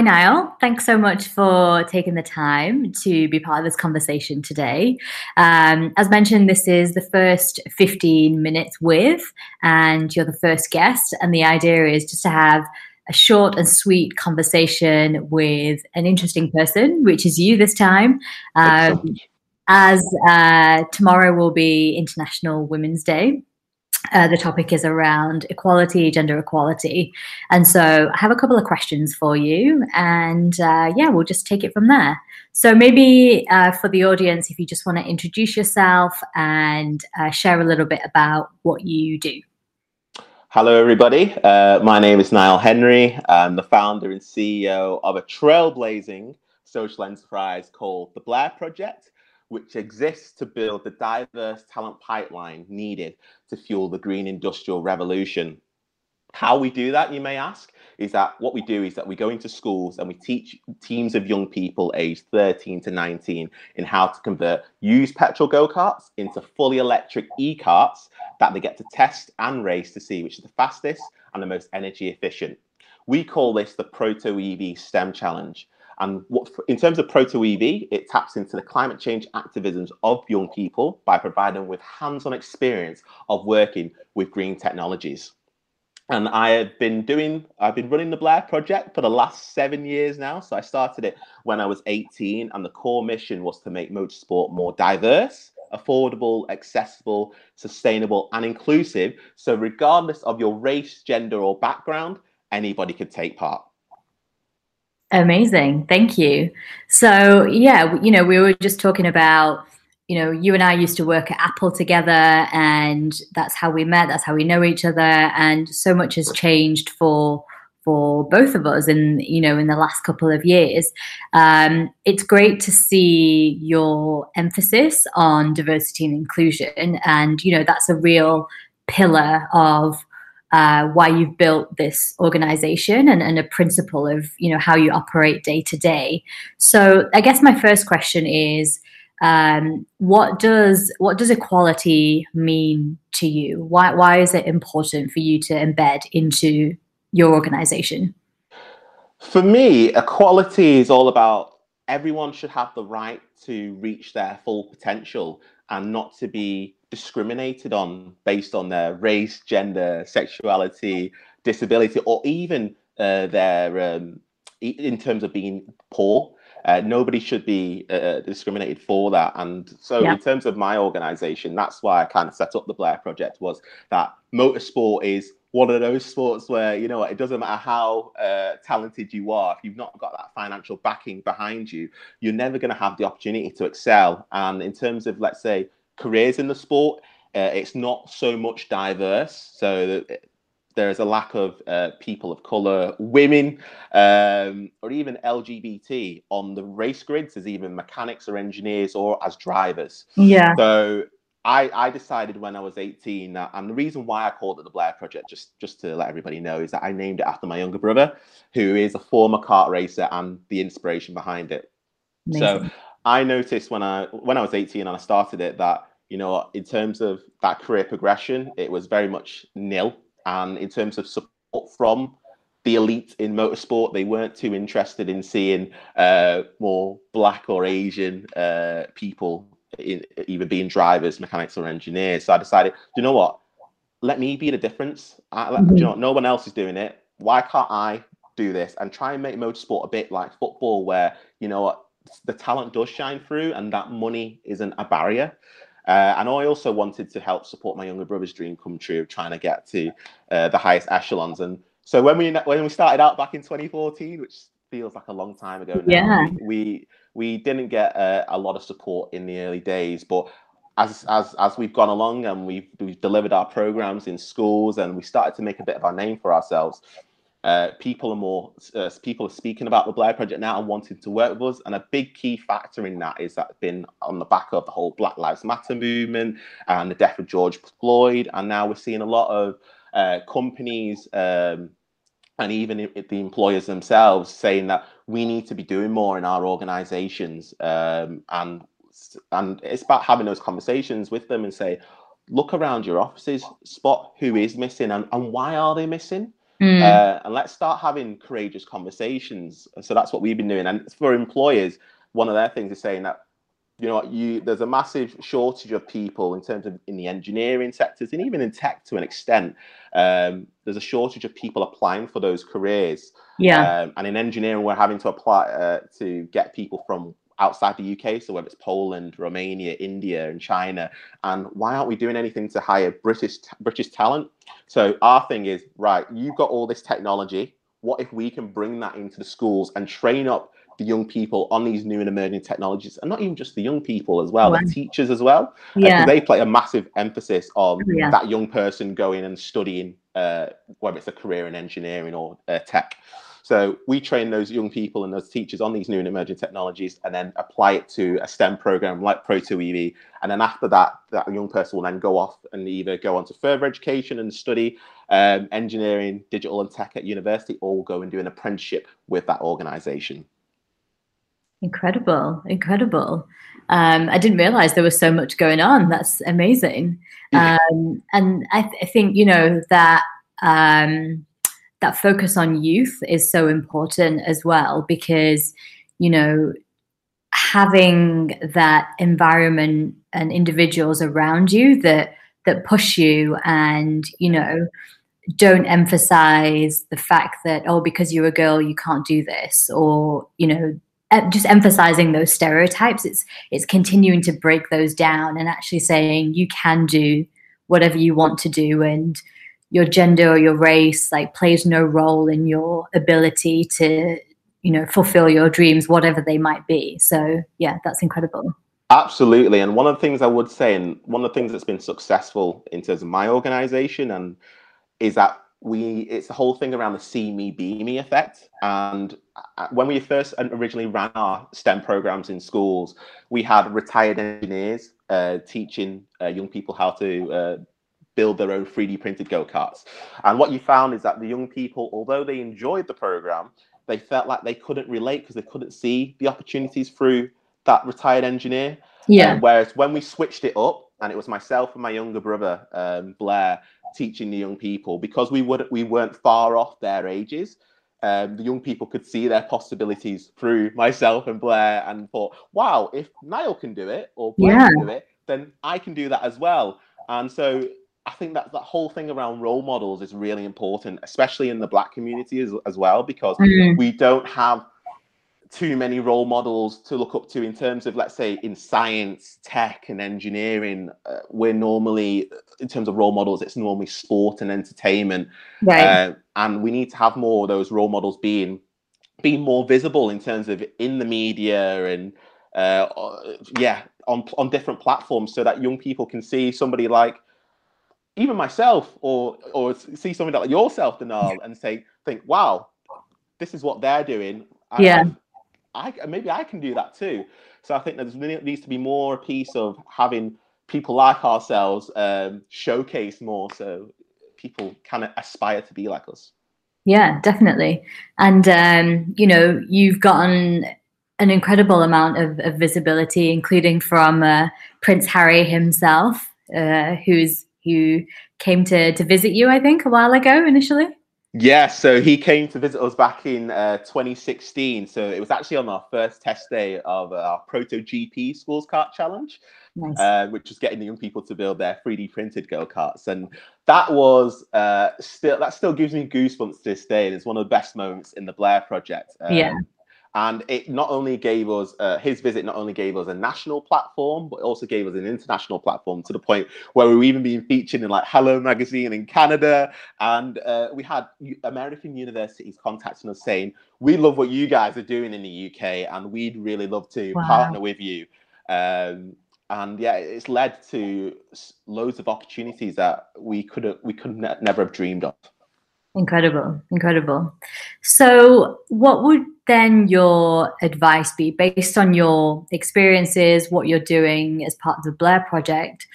Hi, Nile. Thanks so much for taking the time to be part of this conversation today. As mentioned, this is the first 15 minutes with, and you're the first guest. And the idea is just to have a short and sweet conversation with an interesting person, which is you this time. As tomorrow will be International Women's Day. The topic is around equality, gender equality. And so I have a couple of questions for you, and we'll just take it from there. So maybe for the audience, if you just want to introduce yourself and share a little bit about what you do. Hello, everybody. My name is Nile Henry. I'm the founder and CEO of a trailblazing social enterprise called the Blair Project, which exists to build the diverse talent pipeline needed to fuel the green industrial revolution. How we do that, you may ask, is that what we do is that we go into schools and we teach teams of young people aged 13 to 19 in how to convert used petrol go-karts into fully electric e-karts that they get to test and race to see which is the fastest and the most energy efficient. We call this the Proto-EV STEM Challenge. And in terms of Proto-EV, it taps into the climate change activisms of young people by providing them with hands-on experience of working with green technologies. And I've been running the Blair Project for the last 7 years now. So I started it when I was 18, and the core mission was to make motorsport more diverse, affordable, accessible, sustainable, and inclusive. So regardless of your race, gender, or background, anybody could take part. Amazing. Thank you. So, we were just talking about, you and I used to work at Apple together, and that's how we met. That's how we know each other. And so much has changed for both of us in the last couple of years. It's great to see your emphasis on diversity and inclusion. And, that's a real pillar of why you've built this organization and a principle of, how you operate day to day. So I guess my first question is, what does equality mean to you? Why is it important for you to embed into your organization? For me, equality is all about everyone should have the right to reach their full potential and not to be discriminated on based on their race, gender, sexuality, disability, or even their in terms of being poor. Nobody should be discriminated for that. And so in terms of my organization, that's why I kind of set up the Blair Project, was that motorsport is one of those sports where, it doesn't matter how talented you are, if you've not got that financial backing behind you, you're never going to have the opportunity to excel. And in terms of, let's say, careers in the sport, it's not so much diverse. So there is a lack of people of colour, women, or even LGBT on the race grids as even mechanics or engineers or as drivers. Yeah. So I decided when I was 18, and the reason why I called it the Blair Project, just to let everybody know, is that I named it after my younger brother, who is a former kart racer and the inspiration behind it. Amazing. So I noticed when I was 18 and I started it that, in terms of that career progression, it was very much nil. And in terms of support from the elite in motorsport, they weren't too interested in seeing more Black or Asian people in either being drivers, mechanics, or engineers. So I decided, you know what? Let me be the difference. No one else is doing it. Why can't I do this and try and make motorsport a bit like football, where, the talent does shine through and that money isn't a barrier. And I also wanted to help support my younger brother's dream come true of trying to get to the highest echelons. And so when we started out back in 2014, which feels like a long time ago now, we didn't get a lot of support in the early days, but as we've gone along and we've delivered our programs in schools and we started to make a bit of our name for ourselves, people are speaking about the Blair Project now and wanting to work with us. And a big key factor in that is that been on the back of the whole Black Lives Matter movement and the death of George Floyd. And now we're seeing a lot of companies and even the employers themselves saying that we need to be doing more in our organizations. And it's about having those conversations with them and say, look around your offices, spot who is missing and why are they missing? And let's start having courageous conversations. And so that's what we've been doing. And for employers, one of their things is saying that, you know, there's a massive shortage of people in terms of in the engineering sectors and even in tech to an extent. There's a shortage of people applying for those careers. Yeah. And in engineering, we're having to apply to get people from outside the UK, so whether it's Poland, Romania, India, and China. And why aren't we doing anything to hire British talent? So our thing is, right, you've got all this technology. What if we can bring that into the schools and train up the young people on these new and emerging technologies, and not even just the young people as well, the teachers as well. Yeah. They play a massive emphasis on that young person going and studying, whether it's a career in engineering or tech. So we train those young people and those teachers on these new and emerging technologies, and then apply it to a STEM program like Proto-EV. And then after that, that young person will then go off and either go on to further education and study engineering, digital and tech at university, or go and do an apprenticeship with that organization. Incredible. I didn't realize there was so much going on. That's amazing. And I think, you know, that that focus on youth is so important as well, because, you know, having that environment and individuals around you that push you and, you know, don't emphasize the fact that, oh, because you're a girl, you can't do this, or, you know, just emphasizing those stereotypes. It's continuing to break those down and actually saying you can do whatever you want to do, and your gender or your race like plays no role in your ability to, you know, fulfill your dreams, whatever they might be. So yeah, that's incredible. Absolutely. And one of the things I would say, and one of the things that's been successful in terms of my organization, and is that it's the whole thing around the see me, be me effect. And when we first originally ran our STEM programs in schools, we had retired engineers teaching young people how to build their own 3D printed go-karts. And what you found is that the young people, although they enjoyed the program, they felt like they couldn't relate because they couldn't see the opportunities through that retired engineer. Yeah. Whereas when we switched it up, and it was myself and my younger brother, Blair, teaching the young people, because we weren't far off their ages, the young people could see their possibilities through myself and Blair, and thought, wow, if Niall can do it, or Blair can do it, then I can do that as well. And so I think that that whole thing around role models is really important, especially in the Black community as well, because we don't have too many role models to look up to in terms of, let's say, in science, tech and engineering. We're normally, in terms of role models, it's normally sport and entertainment. Right. And we need to have more of those role models being more visible in terms of in the media and on different platforms, so that young people can see somebody like even myself or see somebody like yourself, Danal, and think, wow, this is what they're doing. Maybe I can do that too. So I think there needs to be more a piece of having people like ourselves showcase more, so people kind of aspire to be like us. Yeah, definitely. And, you know, you've gotten an incredible amount of visibility, including from Prince Harry himself, who came to visit you, I think, a while ago initially. Yeah, so he came to visit us back in 2016. So it was actually on our first test day of our Proto GP Schools Kart Challenge, which was getting the young people to build their 3D printed go-karts. And that was still gives me goosebumps to this day. And it's one of the best moments in the Blair Project. And it not only gave us, his visit not only gave us a national platform, but it also gave us an international platform, to the point where we were even being featured in like Hello Magazine in Canada. And we had American universities contacting us saying, we love what you guys are doing in the UK and we'd really love to partner with you. It's led to loads of opportunities that we could never have dreamed of. Incredible. So what would then your advice be, based on your experiences, what you're doing as part of the Blair Project?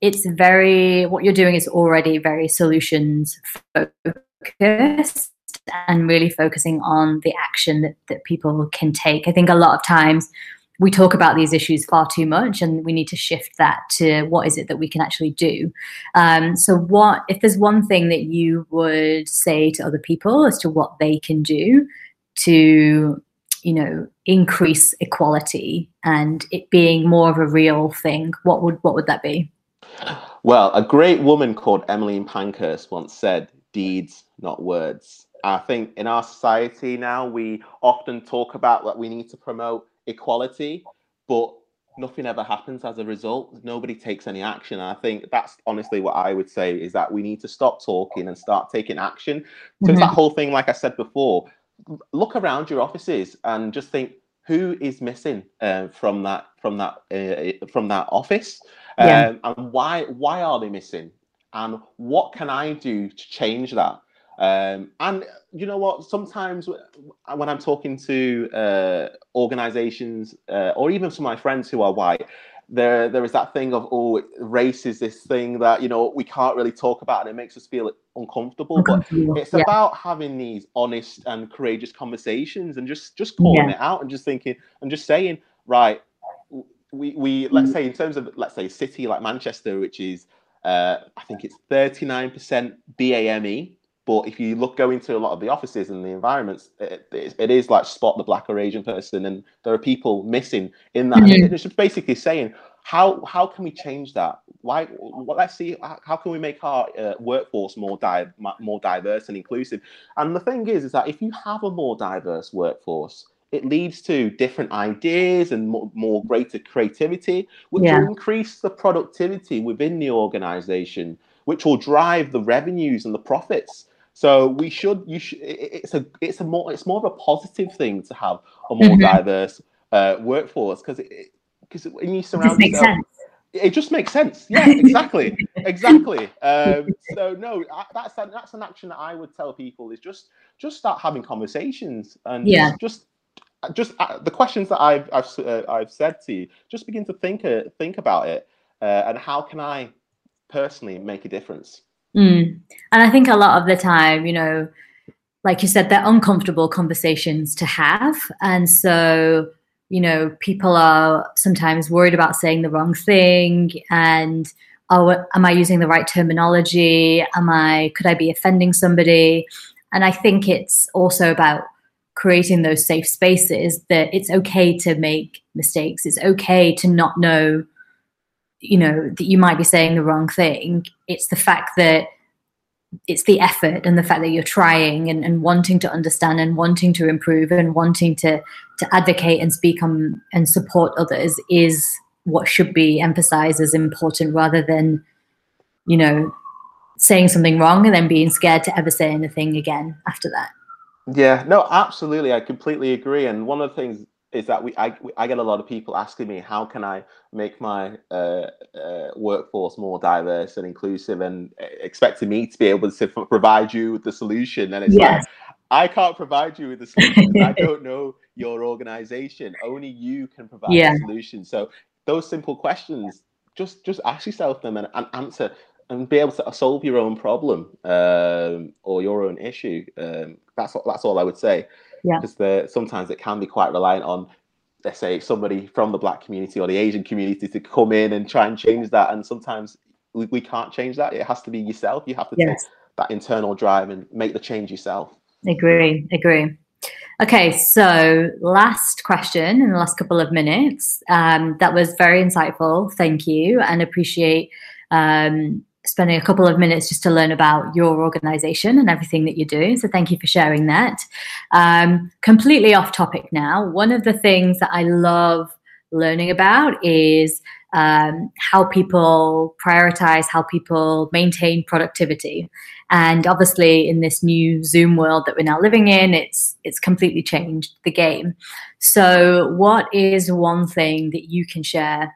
What you're doing is already very solutions focused and really focusing on the action that people can take. I think a lot of times we talk about these issues far too much, and we need to shift that to what is it that we can actually do. So what, if there's one thing that you would say to other people as to what they can do to, you know, increase equality and it being more of a real thing, what would that be? Well, a great woman called Emmeline Pankhurst once said, deeds, not words. I think in our society now, we often talk about that we need to promote equality, but nothing ever happens as a result. Nobody takes any action. I think that's honestly what I would say, is that we need to stop talking and start taking action. So It's that whole thing, like I said before, look around your offices and just think, who is missing from that office? Yeah. And why are they missing? And what can I do to change that? And you know what? Sometimes when I'm talking to organizations or even some of my friends who are white, there is that thing of, oh, race is this thing that, you know, we can't really talk about, and it makes us feel uncomfortable. But it's about having these honest and courageous conversations and just calling it out and just thinking and just saying, right, we let's say in terms of, let's say, city like Manchester, which is I think it's 39% BAME. But if you go into a lot of the offices and the environments, it is like spot the black or Asian person, and there are people missing in that. Mm-hmm. It's just basically saying, how can we change that? Why? Well, let's see, how can we make our workforce more diverse and inclusive? And the thing is that if you have a more diverse workforce, it leads to different ideas and more greater creativity, which will increase the productivity within the organization, which will drive the revenues and the profits. So it's more of a positive thing to have a more diverse workforce, because when you surround yourself, it just makes sense. Yeah, exactly, exactly. So no, that's an action that I would tell people, is just start having conversations and just the questions that I've said to you. Just begin to think about it, and how can I personally make a difference? And I think a lot of the time, you know, like you said, they're uncomfortable conversations to have, and so, you know, people are sometimes worried about saying the wrong thing, and am I using the right terminology, could I be offending somebody? And I think it's also about creating those safe spaces that it's okay to make mistakes, it's okay to not know, you know, that you might be saying the wrong thing. It's the fact that it's the effort and the fact that you're trying and wanting to understand and wanting to improve and wanting to advocate and speak on and support others is what should be emphasized as important, rather than, you know, saying something wrong and then being scared to ever say anything again after that. Yeah, no, absolutely. I completely agree. And one of the things is that I get a lot of people asking me, how can I make my workforce more diverse and inclusive, and expecting me to be able to provide you with the solution. And it's like, I can't provide you with the solution. I don't know your organization. Only you can provide the solution. So those simple questions, just ask yourself them and answer, and be able to solve your own problem or your own issue. That's all I would say. Because sometimes it can be quite reliant on, let's say, somebody from the black community or the Asian community to come in and try and change that. And sometimes we can't change that. It has to be yourself. You have to take that internal drive and make the change yourself. Agree. Okay, so last question in the last couple of minutes. That was very insightful. Thank you, and appreciate spending a couple of minutes just to learn about your organization and everything that you do. So thank you for sharing that. Completely off topic now. One of the things that I love learning about is how people prioritize, how people maintain productivity. And obviously in this new Zoom world that we're now living in, it's completely changed the game. So what is one thing that you can share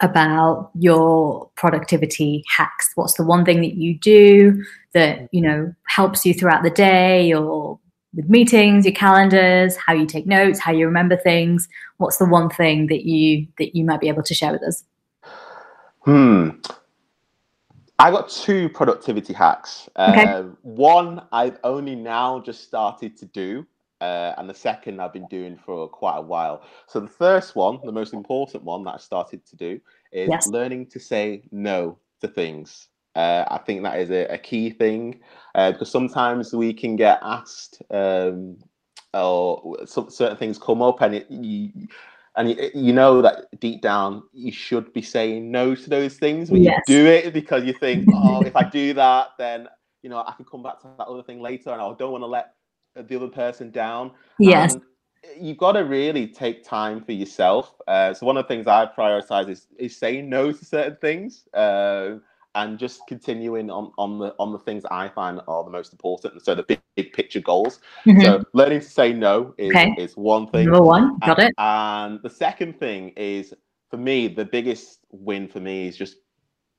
about your productivity hacks? What's the one thing that you do that, you know, helps you throughout the day, or with meetings, your calendars, how you take notes, how you remember things? What's the one thing that you might be able to share with us? I got two productivity hacks. One I've only now just started to do, and the second I've been doing for quite a while. So the first one, the most important one that I started to do is learning to say no to things. I think that is a key thing, because sometimes we can get asked or certain things come up, and you know that deep down you should be saying no to those things, but you do it because you think, oh, if I do that, then, you know, I can come back to that other thing later, and I don't want to let the other person down. Yes. And you've got to really take time for yourself. So one of the things I prioritize is saying no to certain things, and just continuing on the things I find are the most important. So the big picture goals. Mm-hmm. So learning to say no is one thing. Number one, got it. And the second thing is, for me, the biggest win for me is just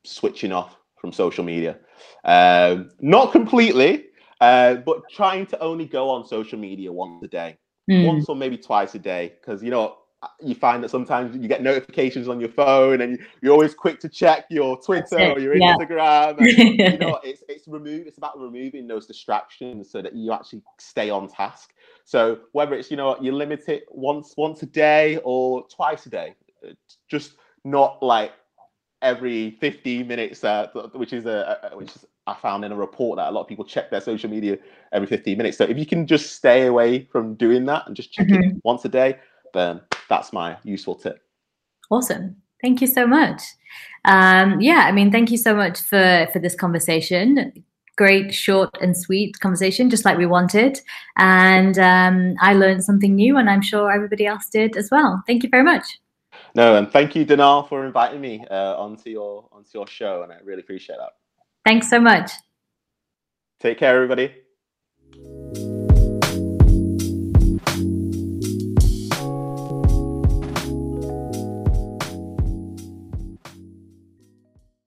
switching off from social media. Not completely, but trying to only go on social media once a day, once or maybe twice a day, because, you know, you find that sometimes you get notifications on your phone and you're always quick to check your Twitter or your Instagram. And, you know, it's about removing those distractions so that you actually stay on task. So whether it's, you know, you limit it once a day or twice a day, just not like every 15 minutes, which is I found in a report that a lot of people check their social media every 15 minutes. So if you can just stay away from doing that and just check it once a day, then that's my useful tip. Awesome. Thank you so much. I mean, thank you so much for this conversation. Great, short and sweet conversation, just like we wanted. And I learned something new, and I'm sure everybody else did as well. Thank you very much. No, and thank you, Danal, for inviting me onto your show, and I really appreciate that. Thanks so much. Take care, everybody.